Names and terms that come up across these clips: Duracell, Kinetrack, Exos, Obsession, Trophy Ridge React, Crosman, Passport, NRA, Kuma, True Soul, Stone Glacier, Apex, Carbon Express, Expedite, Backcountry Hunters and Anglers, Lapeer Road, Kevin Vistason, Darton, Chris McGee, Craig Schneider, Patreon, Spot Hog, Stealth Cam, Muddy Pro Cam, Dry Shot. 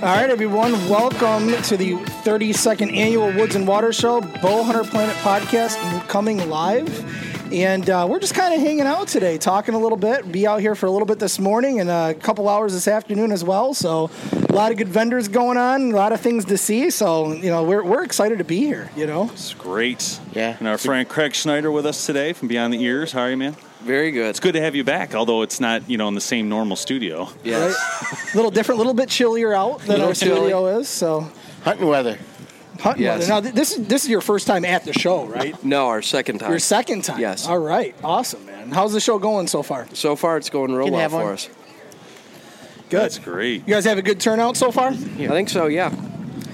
all right, everyone, welcome to the 32nd Annual Woods and Water Show, Bow Hunter Planet Podcast, coming live. And we're just kind of hanging out today, talking a little bit, be out here for a little bit this morning and a couple hours this afternoon as well. So a lot of good vendors going on, a lot of things to see. So, you know, we're excited to be here, you know. It's great. Yeah. And our friend Craig Schneider with us today from Beyond the Ears. How are you, man? Very good. It's good to have you back, although it's not, you know, in the same normal studio. Yes. Right? A little different, a little bit chillier out than our studio is. So Hunting weather. Now, this is your first time at the show, right? No, our second time. Your second time? Yes. All right. Awesome, man. How's the show going so far? So far, it's going real well for us. Good. That's great. You guys have a good turnout so far? Yeah. I think so, yeah.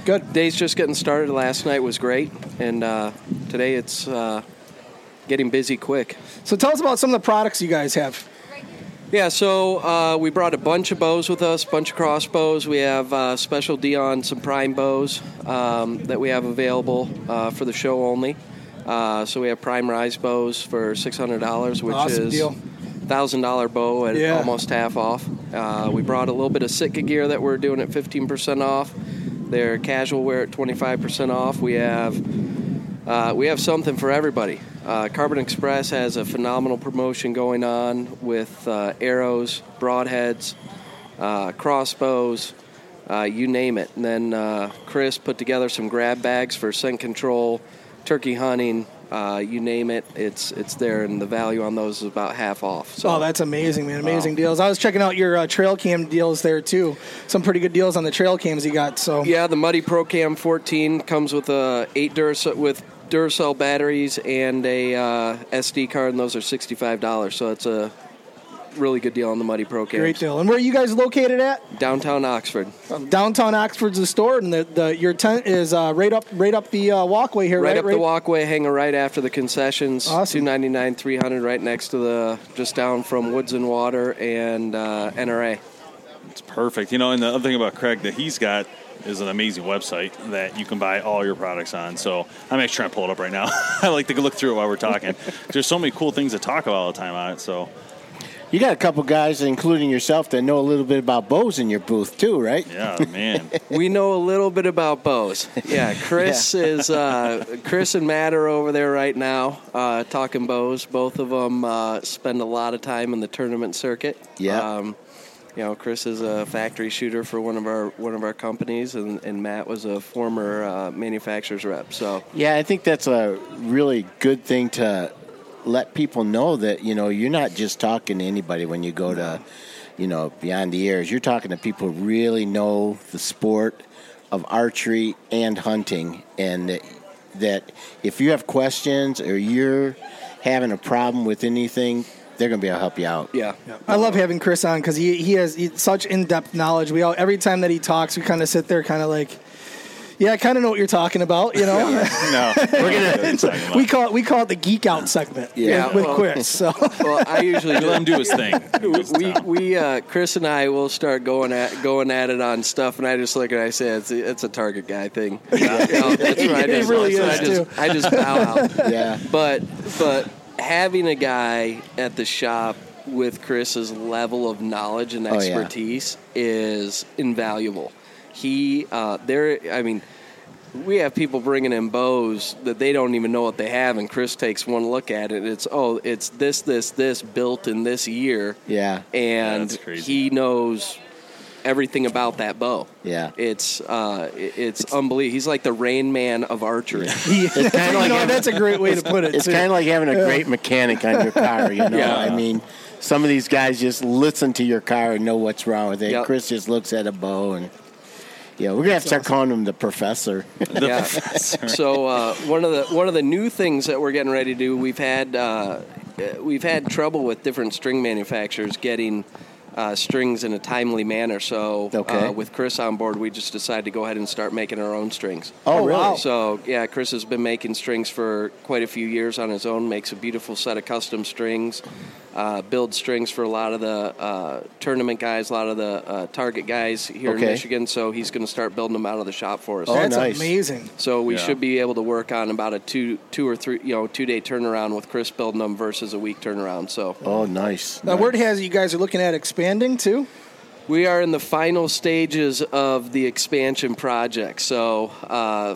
Good. Day's just getting started. Last night was great, and today it's... getting busy quick. So tell us about some of the products you guys have. Yeah, so we brought a bunch of bows with us, a bunch of crossbows. We have special Dion, some Prime bows that we have available for the show only. So we have Prime Rise bows for $600, which awesome is $1,000 bow at almost half off. We brought a little bit of Sitka gear that we're doing at 15% off. They're casual wear at 25% off. We have something for everybody. Carbon Express has a phenomenal promotion going on with arrows, broadheads, crossbows, you name it. And then Chris put together some grab bags for scent control, turkey hunting, you name it. It's there, and the value on those is about half off. So. Oh, that's amazing, man. Amazing deals. I was checking out your trail cam deals there, too. Some pretty good deals on the trail cams you got. So yeah, the Muddy Pro Cam 14 comes with 8 Duracell batteries and a SD card, and those are $65, so it's a really good deal on the Muddy Pro Cams. Great deal. And where are you guys located at? Downtown Oxford. Downtown Oxford's the store, and your tent is right up the walkway here, right? Right up the walkway, hanging right after the concessions, awesome. 299, 300, right next to just down from Woods and Water and NRA. It's perfect. You know, and the other thing about Craig that he's got is an amazing website that you can buy all your products on. So I'm actually trying to pull it up right now. I like to look through it while we're talking. There's so many cool things to talk about all the time on it. So you got a couple guys, including yourself, that know a little bit about bows in your booth too, right? Yeah, man. We know a little bit about bows. Yeah, Chris is Chris and Matt are over there right now talking bows. Both of them spend a lot of time in the tournament circuit. Yeah. You know, Chris is a factory shooter for one of our companies, and Matt was a former manufacturer's rep. So yeah, I think that's a really good thing to let people know that, you know, you're not just talking to anybody when you go to, you know, Beyond the Ears. You're talking to people who really know the sport of archery and hunting, and that if you have questions or you're having a problem with anything, they're going to be able to help you out. Yeah. I love having Chris on because he has such in-depth knowledge. Every time that he talks, we kind of sit there kind of like, Yeah, I kind of know what you're talking about, you know? We call it the geek out segment with Chris. So. Well, I usually do. Let him do his thing. We Chris and I will start going at it on stuff, and I just look and I say, it's a target guy thing. Yeah. You know, that's what I just, it really so is, I just, too. I just bow out. Yeah. But having a guy at the shop with Chris's level of knowledge and expertise is invaluable. We have people bringing in bows that they don't even know what they have, and Chris takes one look at it. It's this built in this year. Yeah, and he knows everything about that bow. Yeah, it's unbelievable. He's like the Rain Man of archery. That's a great way to put it. It's kind of like having a great mechanic on your car. You know, I mean. Some of these guys just listen to your car and know what's wrong with it. Yep. Chris just looks at a bow, and we're gonna have to start calling him the professor. Professor. So one of the new things that we're getting ready to do, we've had trouble with different string manufacturers getting strings in a timely manner. So with Chris on board, we just decided to go ahead and start making our own strings. Oh, really? Wow. So Chris has been making strings for quite a few years on his own. Makes a beautiful set of custom strings. Build strings for a lot of the tournament guys, a lot of the target guys here in Michigan. So he's going to start building them out of the shop for us. Oh, that's amazing. So we should be able to work on about a two-day turnaround with Chris building them versus a week turnaround. So Now, word has it you guys are looking at expanding too? We are in the final stages of the expansion project, so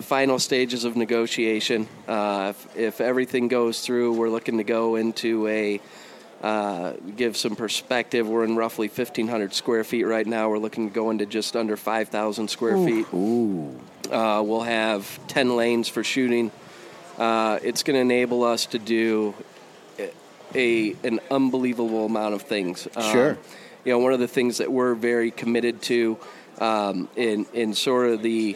final stages of negotiation. If everything goes through, we're looking to go into a give some perspective. We're in roughly 1,500 square feet right now. We're looking to go into just under 5,000 square feet. Ooh. We'll have 10 lanes for shooting. It's going to enable us to do an unbelievable amount of things. Sure. You know, one of the things that we're very committed to in sort of the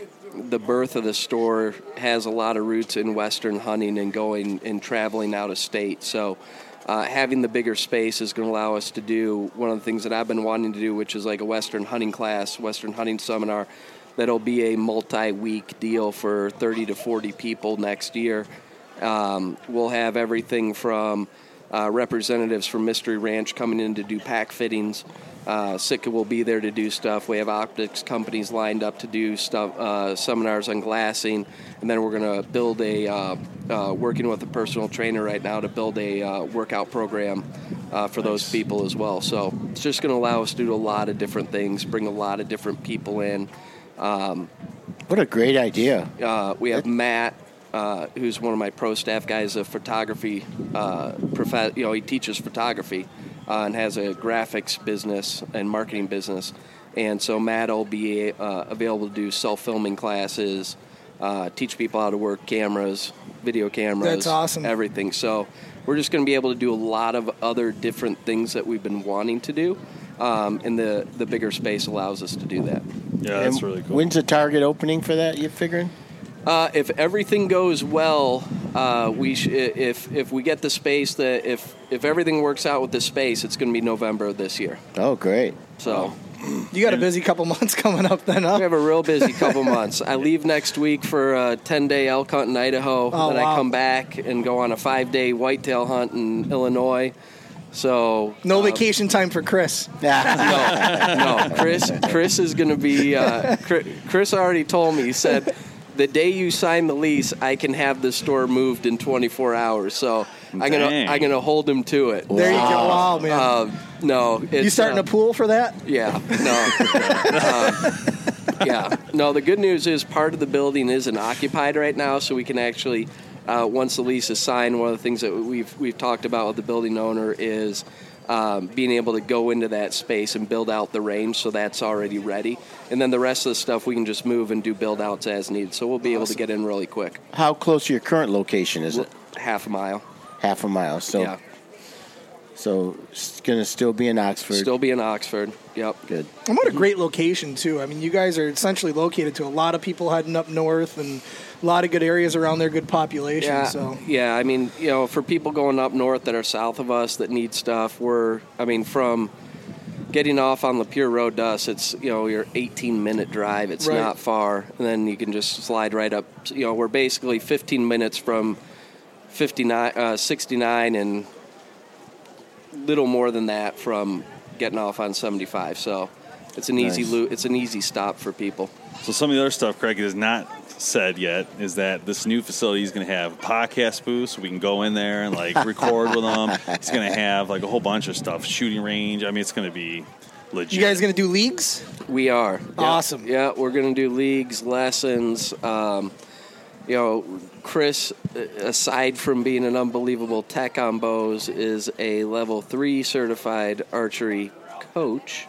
birth of the store has a lot of roots in Western hunting and going and traveling out of state. So having the bigger space is going to allow us to do one of the things that I've been wanting to do, which is like a Western hunting class, Western hunting seminar, that'll be a multi-week deal for 30 to 40 people next year. We'll have everything from representatives from Mystery Ranch coming in to do pack fittings. Sitka will be there to do stuff. We have optics companies lined up to do stuff, seminars on glassing, and then we're going to build working with a personal trainer right now to build a workout program for those people as well. So it's just going to allow us to do a lot of different things, bring a lot of different people in. What a great idea. We have Matt, who's one of my pro staff guys, a photography he teaches photography and has a graphics business and marketing business. And so Matt will be available to do self-filming classes, teach people how to work cameras, video cameras. That's awesome. Everything. So we're just going to be able to do a lot of other different things that we've been wanting to do, and the bigger space allows us to do that. Yeah, that's really cool. When's the target opening for that, you figuring? If everything goes well, if we get the space, if everything works out with the space, it's going to be November of this year. Oh, great! So you got a busy couple months coming up, then, huh? We have a real busy couple months. I leave next week for a 10-day elk hunt in Idaho, I come back and go on a 5-day whitetail hunt in Illinois. So no vacation time for Chris. No. Chris is going to be. Chris already told me. He said, the day you sign the lease, I can have the store moved in 24 hours. So I'm gonna hold him to it. There you go. Wow, man. You starting a pool for that? Yeah. No. The good news is part of the building isn't occupied right now, so we can actually, once the lease is signed, one of the things that we've talked about with the building owner is being able to go into that space and build out the range, so that's already ready. And then the rest of the stuff we can just move and do build outs as needed. So we'll be able to get in really quick. How close to your current location is it? Half a mile. So it's going to still be in Oxford. Yep. Good. And what a great location, too. I mean, you guys are essentially located to a lot of people heading up north and a lot of good areas around there, good population. Yeah, so. Yeah, I mean, you know, for people going up north that are south of us that need stuff, we're, I mean, from getting off on Lapeer Road to us, it's, you know, your 18-minute drive. It's right. not far. And then you can just slide right up. You know, we're basically 15 minutes from 69 and little more than that from getting off on 75. So it's an nice. It's an easy stop for people. So some of the other stuff Craig has not said yet is that this new facility is going to have a podcast booth, so we can go in there and like record with them. It's going to have like a whole bunch of stuff, shooting range. I mean, it's going to be legit. You guys going to do leagues? We are. Yep. Awesome. Yeah, we're going to do leagues, lessons. You know, Chris, aside from being an unbelievable tech on bows, is a level 3 certified archery coach.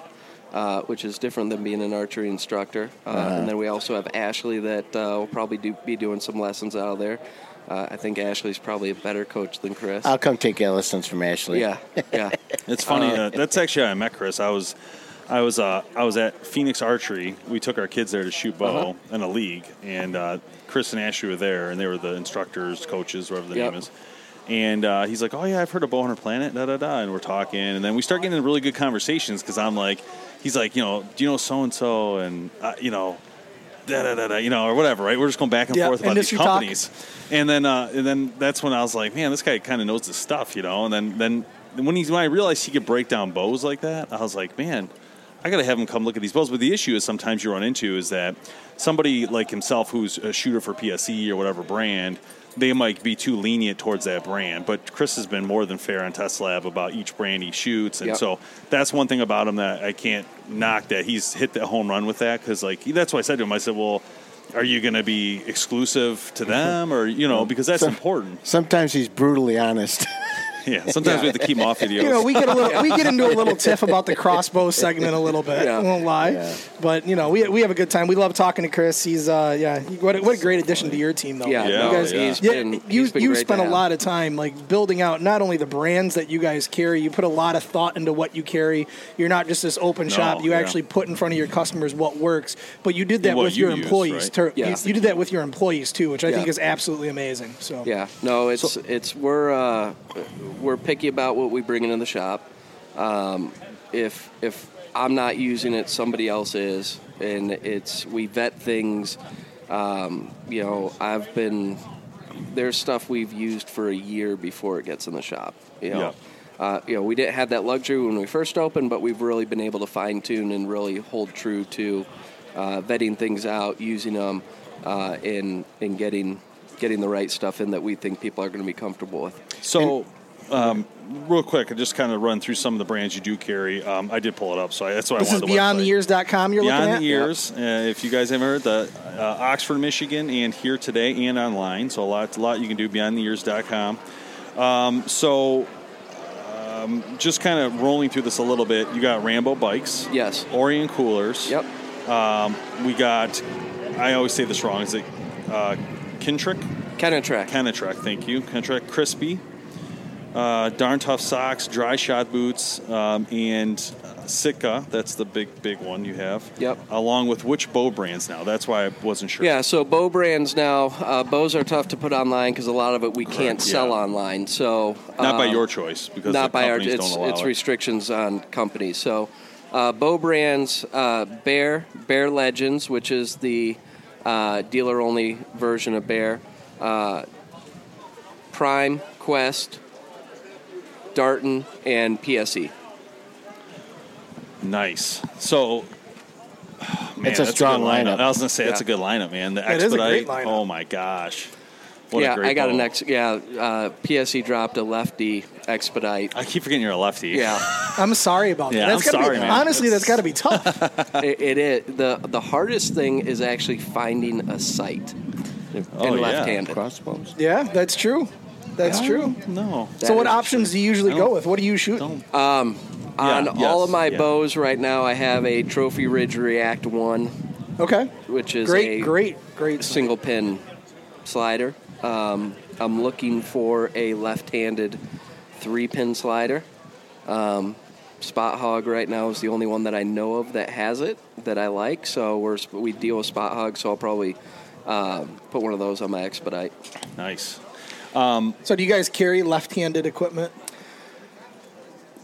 Which is different than being an archery instructor. And then we also have Ashley that will probably be doing some lessons out of there. I think Ashley's probably a better coach than Chris. I'll come take lessons from Ashley. Yeah, yeah. It's funny. That's actually how I met Chris. I was at Phoenix Archery. We took our kids there to shoot bow in a league, and Chris and Ashley were there, and they were the instructors, coaches, whatever the name is. And he's like, oh, yeah, I've heard of Bow Hunter Planet, da-da-da, and we're talking. And then we start getting into really good conversations because I'm like, he's like, you know, do you know so-and-so and, you know, da-da-da-da, you know, or whatever, right? We're just going back and forth about these companies. And then that's when I was like, man, this guy kind of knows this stuff, you know. And then when I realized he could break down bows like that, I was like, man, I got to have him come look at these bows. But the issue is sometimes you run into is that somebody like himself who's a shooter for PSE or whatever brand, they might be too lenient towards that brand. But Chris has been more than fair on Test Lab about each brand he shoots. And so that's one thing about him that I can't knock, that he's hit the home run with that. Because, like, that's why I said to him, I said, well, are you going to be exclusive to them? Or, you know, because that's important. Sometimes he's brutally honest. Yeah, sometimes we have to keep him off videos. You know, we get into a little tiff about the crossbow segment a little bit. I won't lie, but you know, we have a good time. We love talking to Chris. He's what a great addition to your team though. Yeah. You guys, you spent a lot of time like building out not only the brands that you guys carry. You put a lot of thought into what you carry. You're not just this open shop. You actually put in front of your customers what works. But you did that with your employees. You did that with your employees too, which I think is absolutely amazing. So we're picky about what we bring into the shop. If I'm not using it, somebody else is, and we vet things. You know, there's stuff we've used for a year before it gets in the shop. You know, we didn't have that luxury when we first opened, but we've really been able to fine tune and really hold true to vetting things out, using them, and getting the right stuff in that we think people are going to be comfortable with. So. Real quick, I just kind of run through some of the brands you do carry. I did pull it up, so that's why I wanted to. This is BeyondTheEars.com you're looking at? Beyond the Ears. If you guys haven't heard, the Oxford, Michigan, and here today and online. So a lot you can do, BeyondTheEars.com. Just kind of rolling through this a little bit, you got Rambo Bikes. Yes. Orion Coolers. Yep. We got, I always say this wrong, is it Kinetrack? Kinetrack. Kinetrack, thank you. Kinetrack Crispy. Darn Tough Socks, Dry Shot Boots, and Sitka. That's the big one you have. Yep. Along with which bow brands now? That's why I wasn't sure. Yeah, so bow brands now. Bows are tough to put online because a lot of it we can't sell online. So not by your choice because not by our. It's restrictions on companies. So bow brands, Bear Legends, which is the dealer only version of Bear, Prime, Quest, Darton, and PSE. Nice. So, man, it's a strong lineup. I was going to say, that's a good lineup, man. The Expedite, is a great lineup. Oh, my gosh. What a great goal. PSE dropped a lefty Expedite. I keep forgetting you're a lefty. Yeah. I'm sorry about that. Man. Honestly, that's got to be tough. It is. The hardest thing is actually finding a sight in left-handed. Crossbows. Yeah, that's true. That's true. No. So what options do you usually go with? What do you shoot? All of my bows right now, I have a Trophy Ridge React 1. Okay. Which is great single pin slider. I'm looking for a left-handed 3-pin slider. Spot Hog right now is the only one that I know of that has it that I like. So we deal with Spot Hog, so I'll probably put one of those on my Expedite. Nice. So do you guys carry left-handed equipment?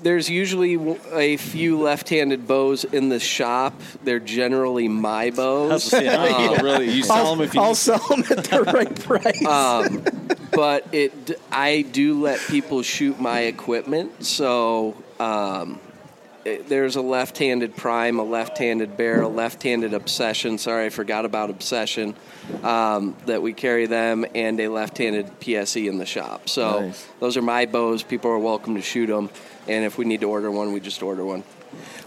There's usually a few left-handed bows in the shop. They're generally my bows. Really? You sell them if you... I'll sell them at the right price. But I do let people shoot my equipment, so there's a left-handed Prime, a left-handed Bear, a left-handed Obsession. Sorry, I forgot about Obsession, that we carry them, and a left-handed PSE in the shop. So nice. Those are my bows. People are welcome to shoot them, and if we need to order one, we just order one.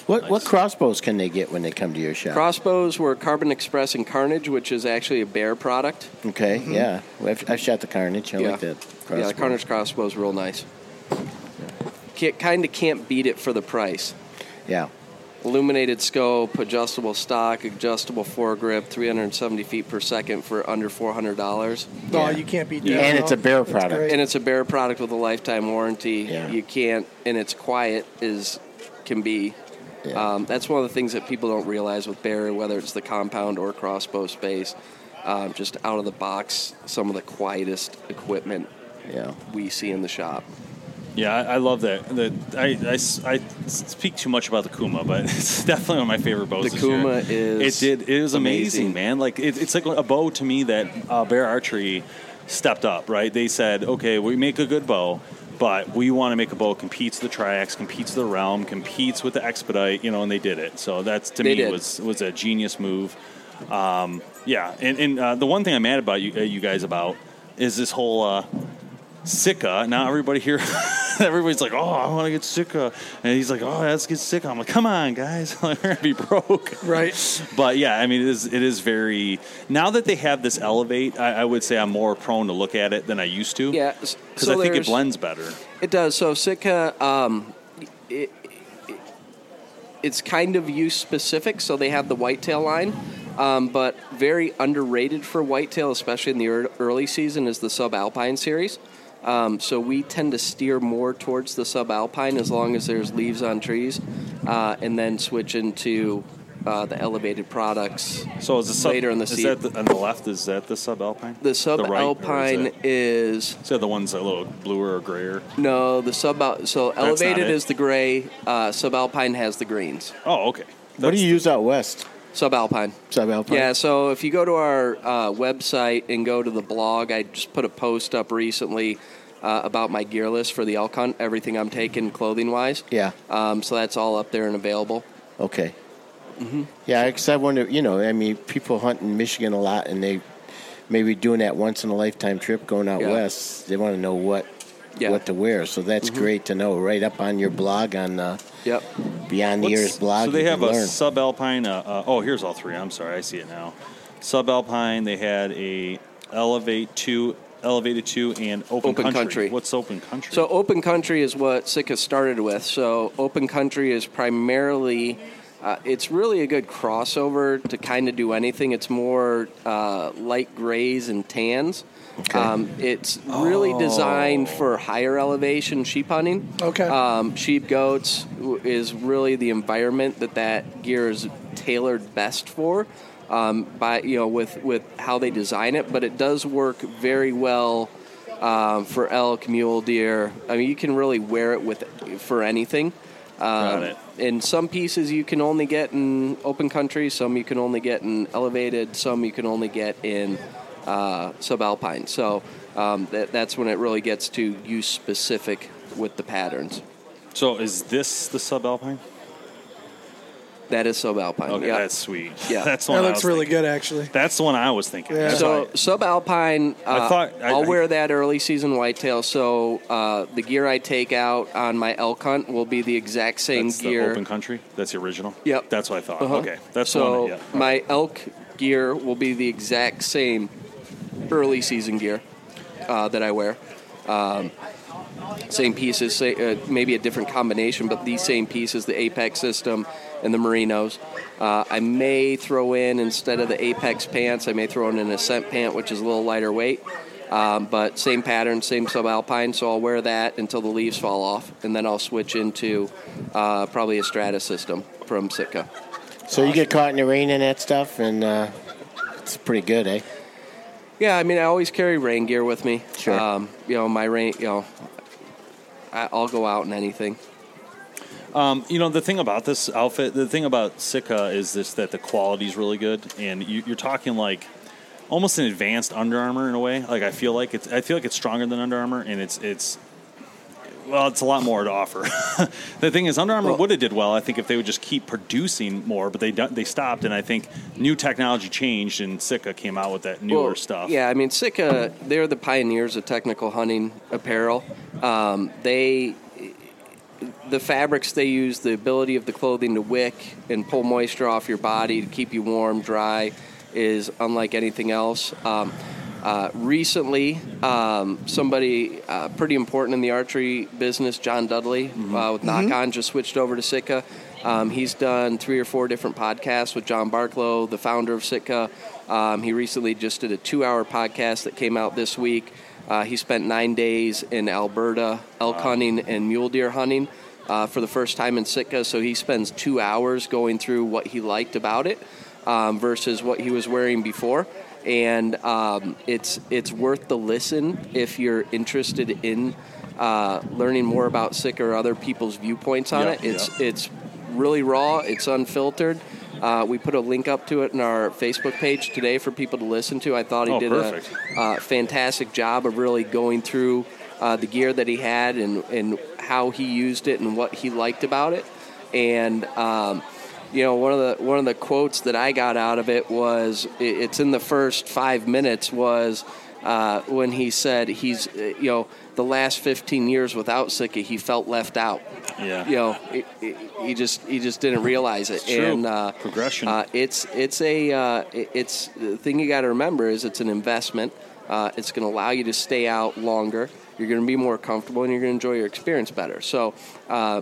What crossbows can they get when they come to your shop? Crossbows were Carbon Express and Carnage, which is actually a Bear product. Okay, mm-hmm. Yeah. I've shot the Carnage. I like that crossbow. Yeah, the Carnage crossbow is real nice. Kind of can't beat it for the price. Yeah. Illuminated scope, adjustable stock, adjustable foregrip, 370 feet per second for under $400. Oh, you can't beat that. Yeah. And it's a Bear product. And it's a Bear product with a lifetime warranty. Yeah. You can't, and it's quiet as can be. Yeah. That's one of the things that people don't realize with Bear, whether it's the compound or crossbow space. Just out of the box, some of the quietest equipment we see in the shop. Yeah, I love that. I speak too much about the Kuma, but it's definitely one of my favorite bows. The Kuma it was amazing, man. Like it's like a bow to me that Bear Archery stepped up. Right? They said, okay, we make a good bow, but we want to make a bow competes with the Triax, competes with the Realm, competes with the Expedite. You know, and they did it. So that's was a genius move. And the one thing I'm mad about you guys about is this whole Sitka. Now everybody here. Everybody's like, oh, I want to get Sitka. And he's like, oh, let's get Sitka. I'm like, come on, guys. We're going to be broke. Right. But, yeah, I mean, it is very – now that they have this Elevate, I would say I'm more prone to look at it than I used to. Yeah. Because I think it blends better. It does. So Sitka, it's kind of use-specific, so they have the whitetail line. But very underrated for whitetail, especially in the early season, is the Subalpine series. So we tend to steer more towards the Subalpine as long as there's leaves on trees, and then switch into the elevated products. So is the later in the season. On the left, is that the Subalpine? The Subalpine is that the ones that are a little bluer or grayer? No, the elevated is the gray. Subalpine has the greens. Oh, okay. What do you use out west? Subalpine. Yeah, so if you go to our website and go to the blog, I just put a post up recently about my gear list for the elk hunt, everything I'm taking clothing-wise. Yeah. So that's all up there and available. Okay. Mm-hmm. Yeah, because I wonder, people hunt in Michigan a lot, and they maybe doing that once-in-a-lifetime trip going out west, they want to know what to wear. So that's great to know right up on your blog on Beyond the Ears blog. So they have a Subalpine. Here's all three. I'm sorry. I see it now. Subalpine. They had a Elevated 2, and Open Country. What's Open Country? So Open Country is what Sitka started with. So Open Country is primarily... it's really a good crossover to kind of do anything. It's more light grays and tans. Okay. It's really designed for higher elevation sheep hunting. Okay. Sheep, goats is really the environment that gear is tailored best for, with how they design it. But it does work very well for elk, mule deer. I mean, you can really wear it for anything. Got it. And some pieces you can only get in Open Country, some you can only get in Elevated, some you can only get in Subalpine. So that's when it really gets to use specific with the patterns. So is this the Subalpine? That is Subalpine. Okay, that's sweet. Yeah, that's one. That looks really good, actually. That's the one I was thinking. Yeah. So Subalpine, I'll wear that early season whitetail. So the gear I take out on my elk hunt will be the exact same gear. The Open Country. That's the original. Yep. That's what I thought. Uh-huh. Okay, that's so the one. Yeah. My elk gear will be the exact same early season gear that I wear. Same pieces, maybe a different combination, but these same pieces, the Apex system and the Merinos. I may throw in, instead of the Apex pants, I may throw in an Ascent pant, which is a little lighter weight. But same pattern, same Subalpine, so I'll wear that until the leaves fall off, and then I'll switch into probably a Strata system from Sitka. So you get caught in the rain and that stuff, and it's pretty good, eh? Yeah, I mean, I always carry rain gear with me. Sure. I'll go out in anything. You know, the thing about this outfit, the thing about Sitka is this, that the quality is really good, and you're talking like almost an advanced Under Armour in a way. Like I feel like it's stronger than Under Armour, and it's a lot more to offer. The thing is, Under Armour would have did well, I think, if they would just keep producing more, but they stopped, and I think new technology changed, and Sitka came out with that newer stuff. Yeah, I mean, Sitka, they're the pioneers of technical hunting apparel. The fabrics they use, the ability of the clothing to wick and pull moisture off your body to keep you warm, dry, is unlike anything else. Recently, somebody pretty important in the archery business, John Dudley, with Knock On, just switched over to Sitka. He's done 3 or 4 different podcasts with John Barklow, the founder of Sitka. He recently just did a 2-hour podcast that came out this week. He spent 9 days in Alberta elk hunting and mule deer hunting for the first time in Sitka, so he spends 2 hours going through what he liked about it versus what he was wearing before. And it's worth the listen if you're interested in learning more about Sitka or other people's viewpoints on it. It's really raw. It's unfiltered. We put a link up to it in our Facebook page today for people to listen to. I thought he did a fantastic job of really going through the gear that he had and how he used it and what he liked about it. And you know, one of the quotes that I got out of it was, it's in the first 5 minutes, was when he said he's, you know, the last 15 years without Sitka, he felt left out. Yeah. You know, he just didn't realize it. True. And progression. It's the thing you got to remember is it's an investment. It's going to allow you to stay out longer. You're going to be more comfortable, and you're going to enjoy your experience better. So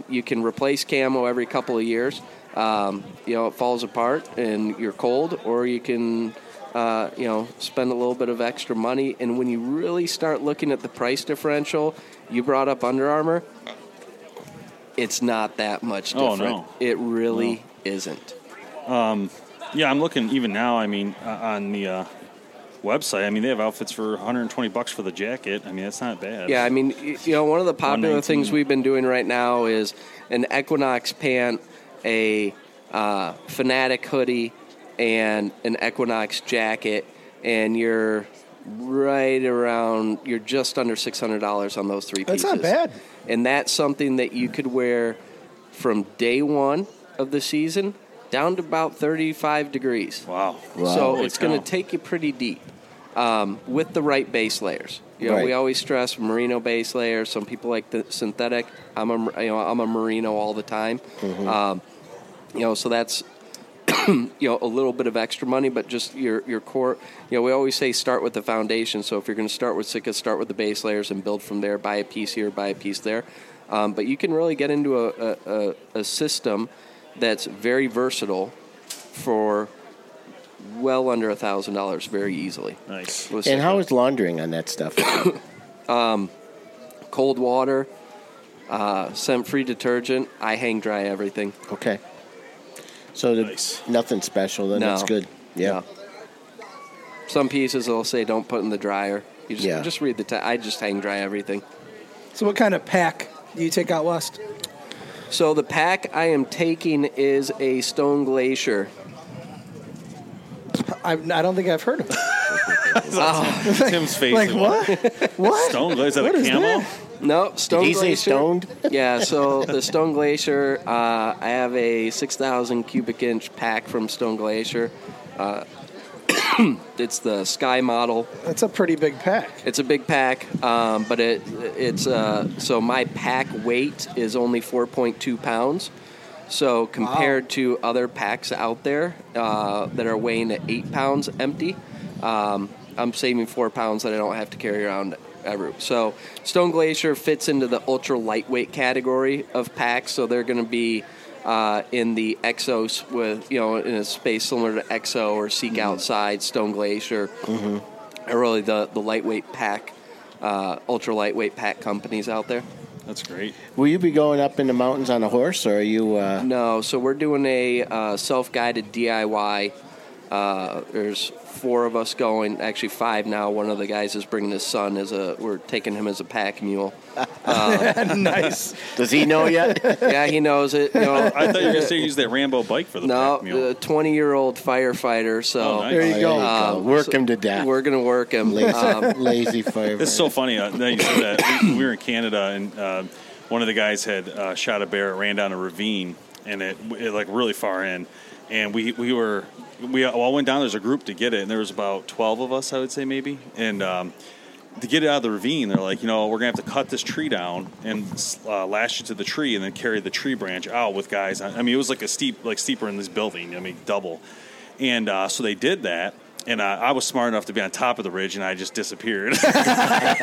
you can replace camo every couple of years. You know, it falls apart and you're cold, or you can, you know, spend a little bit of extra money. And when you really start looking at the price differential, you brought up Under Armour, it's not that much different. Oh, no. It really isn't. Yeah, I'm looking even now, I mean, on the website. I mean, they have outfits for $120 for the jacket. I mean, that's not bad. Yeah, I mean, you know, one of the popular things we've been doing right now is an Equinox pant, a Fanatic hoodie, and an Equinox jacket, and you're right around, you're just under $600 on those 3 pieces. That's not bad. And that's something that you could wear from day one of the season down to about 35 degrees. Wow. So holy it's going to take you pretty deep with the right base layers. You know, we always stress merino base layers. Some people like the synthetic. I'm a merino all the time. You know, so that's you know, a little bit of extra money, but just your core. You know, we always say start with the foundation. So if you're going to start with Sitka, start with the base layers and build from there. Buy a piece here, buy a piece there. But you can really get into a system that's very versatile for well under $1,000 very easily. Nice. And how is laundering on that stuff? Cold water, scent-free detergent. I hang dry everything. Okay. So nothing special then. No. That's good. Yeah. No. Some pieces will say don't put in the dryer. You just read the I just hang dry everything. So what kind of pack do you take out west? So the pack I am taking is a Stone Glacier. I don't think I've heard of it. Tim's face. Like, what? What? Stone Glacier? Is that a camel? No, Stone Glacier. Did he say stoned? Yeah, so the Stone Glacier, I have a 6,000 cubic inch pack from Stone Glacier. It's the Sky model. That's a pretty big pack. It's a big pack, but it's so my pack weight is only 4.2 pounds. So compared to other packs out there that are weighing at 8 pounds empty, I'm saving 4 pounds that I don't have to carry around ever. So Stone Glacier fits into the ultra lightweight category of packs. So they're going to be in the Exos with, you know, in a space similar to Exo or Seek Outside, Stone Glacier, or really the lightweight pack, ultra lightweight pack companies out there. That's great. Will you be going up in the mountains on a horse, or are you... No, so we're doing a self-guided DIY There's four of us going, actually five now. One of the guys is bringing his son. We're taking him as a pack mule. Nice. Does he know yet? Yeah, he knows it. You know, I thought you were going to say use that Rambo bike for the pack mule. No, 20-year-old firefighter. So oh, nice. There you go. Work him to death. We're going to work him. Lazy firefighter. It's so funny. You said that. We were in Canada, and one of the guys had shot a bear. It ran down a ravine, and it like really far in. And we all went down. There's a group to get it, and there was about 12 of us, I would say, maybe. And to get it out of the ravine, they're like, you know, we're going to have to cut this tree down and lash it to the tree and then carry the tree branch out with guys. I mean, it was like steeper in this building. I mean, double. And so they did that. And I was smart enough to be on top of the ridge, and I just disappeared. But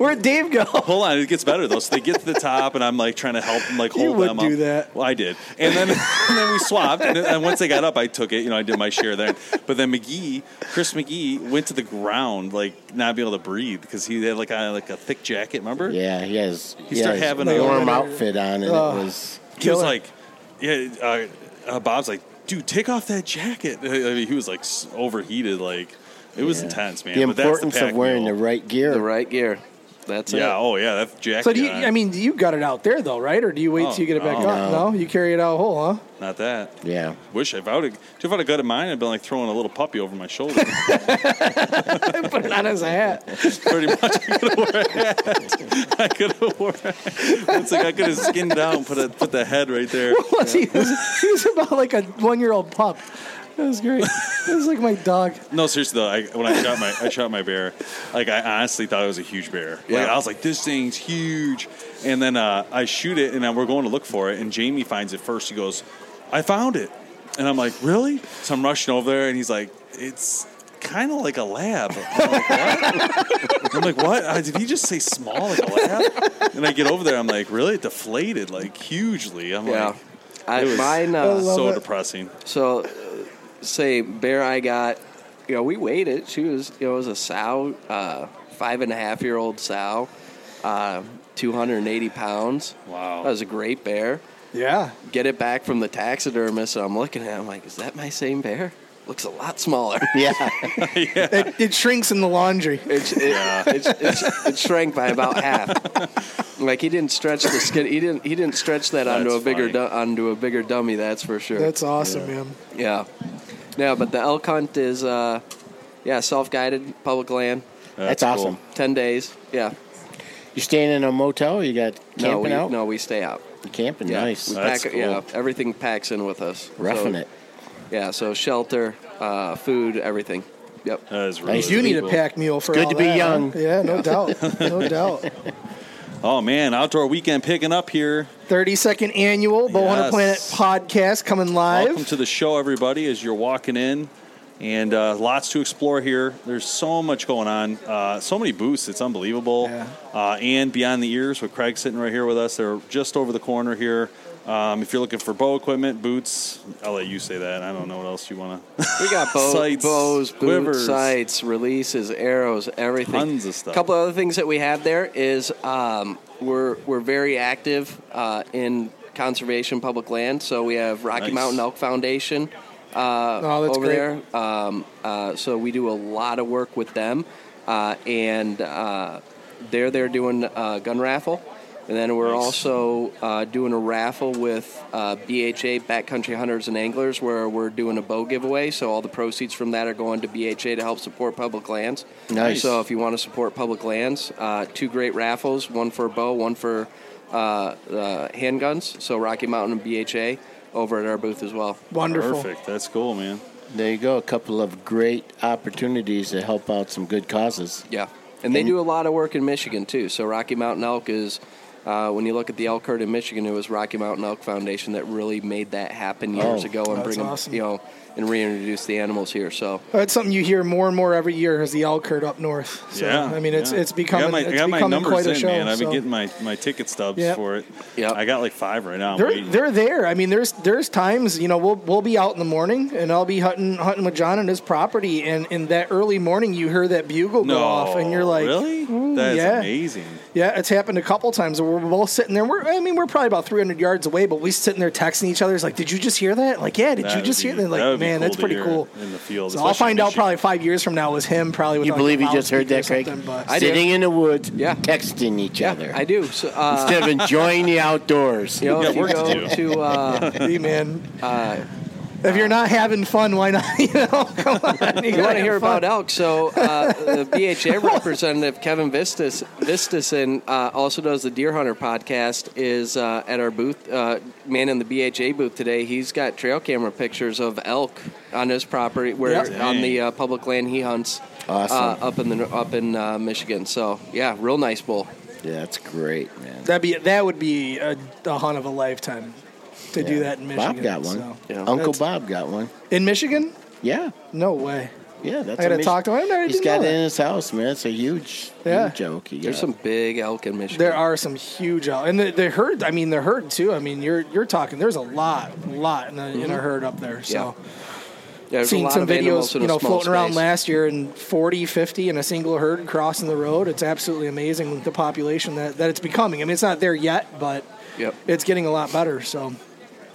where'd Dave go? Hold on, it gets better though. So they get to the top, and I'm like trying to help them, like hold them up. You would do that. Well, I did, and then we swapped. And once they got up, I took it. You know, I did my share there. But then Chris McGee, went to the ground, like not be able to breathe because he had like a thick jacket. Remember? Yeah, he has. He started having a warm outfit on, and it was. He was like, yeah. Bob's like, dude, take off that jacket. I mean, he was like overheated. Like it was intense, man. The importance of wearing the right gear. The right gear. That's it. Oh yeah, that jacket. So you got it out there though, right? Or do you wait till you get it back up? No, you carry it out whole, huh? Not that. Yeah. Wish if I would have gutted mine, I'd been like throwing a little puppy over my shoulder. Put it on as a hat. Pretty much, I could have worn a hat. It's like I could have skinned down and put the head right there. What was he? He was about like a 1-year-old pup. That was great. It was like my dog. No, seriously though, when I shot my bear, like I honestly thought it was a huge bear. Yeah. Like I was like, this thing's huge. And then I shoot it, and we're going to look for it. And Jamie finds it first. He goes, I found it. And I'm like, really? So I'm rushing over there, and he's like, it's kind of like a lab. I'm like, what? I'm like, what? Did he just say small like a lab? And I get over there, I'm like, really? It deflated like hugely. I'm like, it was so depressing. So. Say bear I got, you know, we waited. She was, you know, it was a sow, 5.5-year-old sow, 280 pounds. Wow, that was a great bear. Yeah, get it back from the taxidermist. And I'm looking at it, I'm like, is that my same bear? Looks a lot smaller. Yeah, yeah. It shrinks in the laundry. It shrank by about half. Like he didn't stretch the skin. He didn't stretch that onto a bigger dummy. That's for sure. That's awesome, man. Yeah. No, but the elk hunt is, self-guided, public land. That's awesome. Cool. 10 days, yeah. You staying in a motel? Or you got camping out? No, we stay out. You're camping, nice. We pack, cool. Yeah, everything packs in with us. Roughing it. Yeah, so shelter, food, everything. Yep. That is really nice. You need a pack mule for good all to be that, young. Huh? Yeah, no doubt. No doubt. Oh, man, outdoor weekend picking up here. 32nd annual Bow Hunter Planet podcast coming live. Welcome to the show, everybody, as you're walking in. And lots to explore here. There's so much going on. So many booths. It's unbelievable. Yeah. And Beyond the Ears with Craig sitting right here with us. They're just over the corner here. If you're looking for bow equipment, boots, I'll let you say that. I don't know what else you want to. We got bows, boots, sights, releases, arrows, everything. Tons of stuff. A couple other things that we have there is we're very active in conservation public land. So we have Rocky Mountain Elk Foundation over great. There. So we do a lot of work with them. And they're doing a gun raffle. And then we're also doing a raffle with BHA, Backcountry Hunters and Anglers, where we're doing a bow giveaway. So all the proceeds from that are going to BHA to help support public lands. Nice. So if you want to support public lands, two great raffles, one for bow, one for handguns. So Rocky Mountain and BHA over at our booth as well. Wonderful. Perfect. That's cool, man. There you go. A couple of great opportunities to help out some good causes. Yeah. And they do a lot of work in Michigan, too. So Rocky Mountain Elk is... when you look at the elk herd in Michigan, it was Rocky Mountain Elk Foundation that really made that happen years ago and bring awesome. Them, you know, and reintroduce the animals here. So that's something you hear more and more every year is the elk herd up north. So, yeah, I mean it's becoming quite a show. I got my numbers in, man. I've been getting my ticket stubs for it. Yeah, I got like 5 right now. They're there. I mean, there's times, you know, we'll be out in the morning and I'll be hunting with John on his property, and in that early morning you hear that bugle go off and you're like, really? That is amazing. Yeah, it's happened a couple times. We're both sitting there. We're probably about 300 yards away, but we're sitting there texting each other. It's like, did you just hear that? Like, yeah, did that you just hear that? Like, that man, cool that's pretty cool. In the field, so I'll find out probably 5 years from now was him probably. With you believe he just heard that, Craig? Sitting in the woods, texting each other. I do. So, instead of enjoying the outdoors. You know, if you go to if you're not having fun, why not? You know, come on. You want to hear about elk. So the BHA representative, Kevin Vistason, also does the Deer Hunter podcast, is at our booth, man in the BHA booth today. He's got trail camera pictures of elk on his property, where on the public land he hunts up in Michigan. So, yeah, real nice bull. Yeah, that's great, man. That would be a hunt of a lifetime. To do that in Michigan. Bob got one. So, Uncle Bob got one. In Michigan? Yeah. No way. Yeah, that's I got to talk to him. He's got it in his house, man. It's a huge elk. There's some big elk in Michigan. There are some huge elk. And the herd, the herd, too. You're talking, there's a lot in a herd up there. So, I've seen some videos, floating around last year and 40, 50 in a single herd crossing the road. It's absolutely amazing the population that it's becoming. It's not there yet, but it's getting a lot better, so...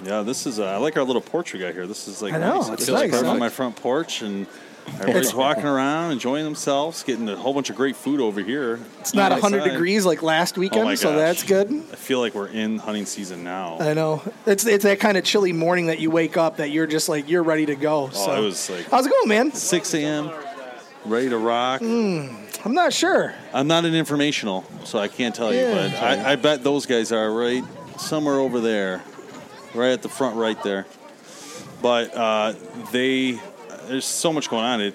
Yeah, this is, I like our little porch we got here. This is like, I know, it's nice. Perfect on my front porch, and everybody's walking around, enjoying themselves, getting a whole bunch of great food over here. It's not 100 degrees like last weekend, so that's good. I feel like we're in hunting season now. I know. It's that kind of chilly morning that you wake up that you're just like, you're ready to go. So. I was like, how's it going, man? 6 a.m., ready to rock. I'm not sure. I'm not an informational, so I can't tell you, but I bet those guys are right somewhere over there. Right at the front, right there. But there's so much going on. I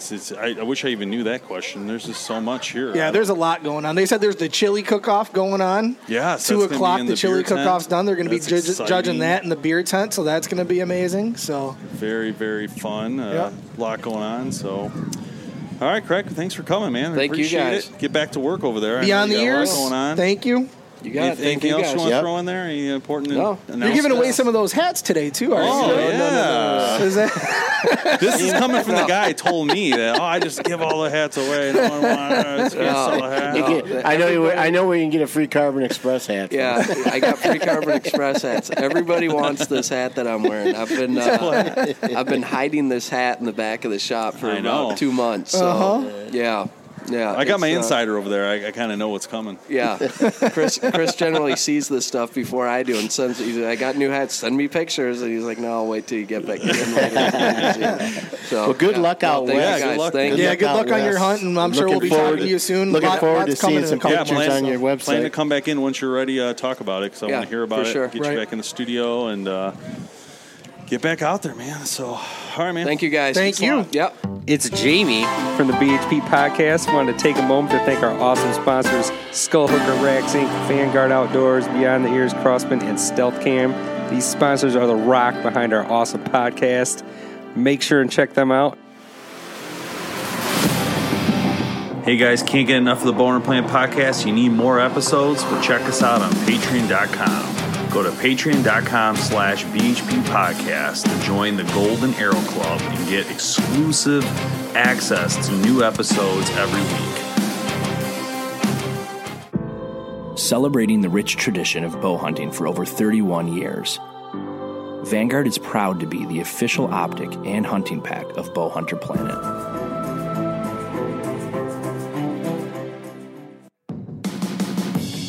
wish I even knew that question. There's just so much here. Yeah, there's a lot going on. They said there's the chili cook-off going on. Yeah, 2:00, the chili cook-off's done. They're going to be judging that in the beer tent, so that's going to be amazing. So very, very fun. A lot going on. So, all right, Craig, thanks for coming, man. Thank you, guys. Get back to work over there. Beyond the Ears. Going on. Thank you. You got anything else you want to throw in there? Any important announcements? You're giving away some of those hats today, too, aren't you? No. Is that this is coming from the guy who told me that, I just give all the hats away. I know we can get a free Carbon Express hat. Yeah, I got free Carbon Express hats. Everybody wants this hat that I'm wearing. I've been hiding this hat in the back of the shop for about 2 months. So, yeah, I got my insider over there. I kind of know what's coming. Yeah, Chris generally sees this stuff before I do and sends. He's like, I got new hats. Send me pictures, and he's like, no, I'll wait till you get back. So, well, good luck out west. Good luck on your hunt, and I'm sure we'll be talking to you soon. Looking forward to seeing some pictures on your website. Plan to come back in once you're ready. Talk about it because I want to hear about it. Get you back in the studio and get back out there, man. So, all right, man. Thank you, guys. Thank you. Yep. It's Jamie from the BHP Podcast. Wanted to take a moment to thank our awesome sponsors, Skullhooker Racks, Inc., Vanguard Outdoors, Beyond the Ears, Crossman, and Stealth Cam. These sponsors are the rock behind our awesome podcast. Make sure and check them out. Hey, guys, can't get enough of the Bow Hunter Planet Podcast. You need more episodes? Well, check us out on Patreon.com. Go to patreon.com/BHP Podcast to join the Golden Arrow Club and get exclusive access to new episodes every week. Celebrating the rich tradition of bow hunting for over 31 years, Vanguard is proud to be the official optic and hunting pack of Bow Hunter Planet.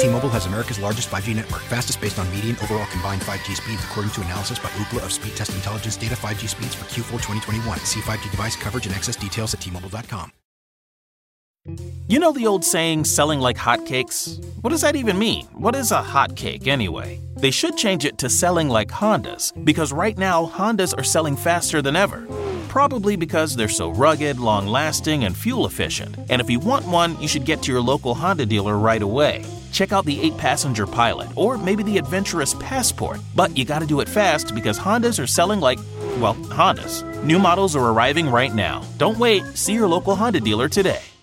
T-Mobile has America's largest 5G network, fastest based on median overall combined 5G speeds, according to analysis by Ookla of Speed Test Intelligence data 5G speeds for Q4 2021. See 5G device coverage and access details at T-Mobile.com. You know the old saying, selling like hotcakes? What does that even mean? What is a hotcake anyway? They should change it to selling like Hondas, because right now Hondas are selling faster than ever. Probably because they're so rugged, long-lasting, and fuel-efficient. And if you want one, you should get to your local Honda dealer right away. Check out the 8-passenger Pilot, or maybe the adventurous Passport. But you gotta do it fast because Hondas are selling like, well, Hondas. New models are arriving right now. Don't wait, see your local Honda dealer today.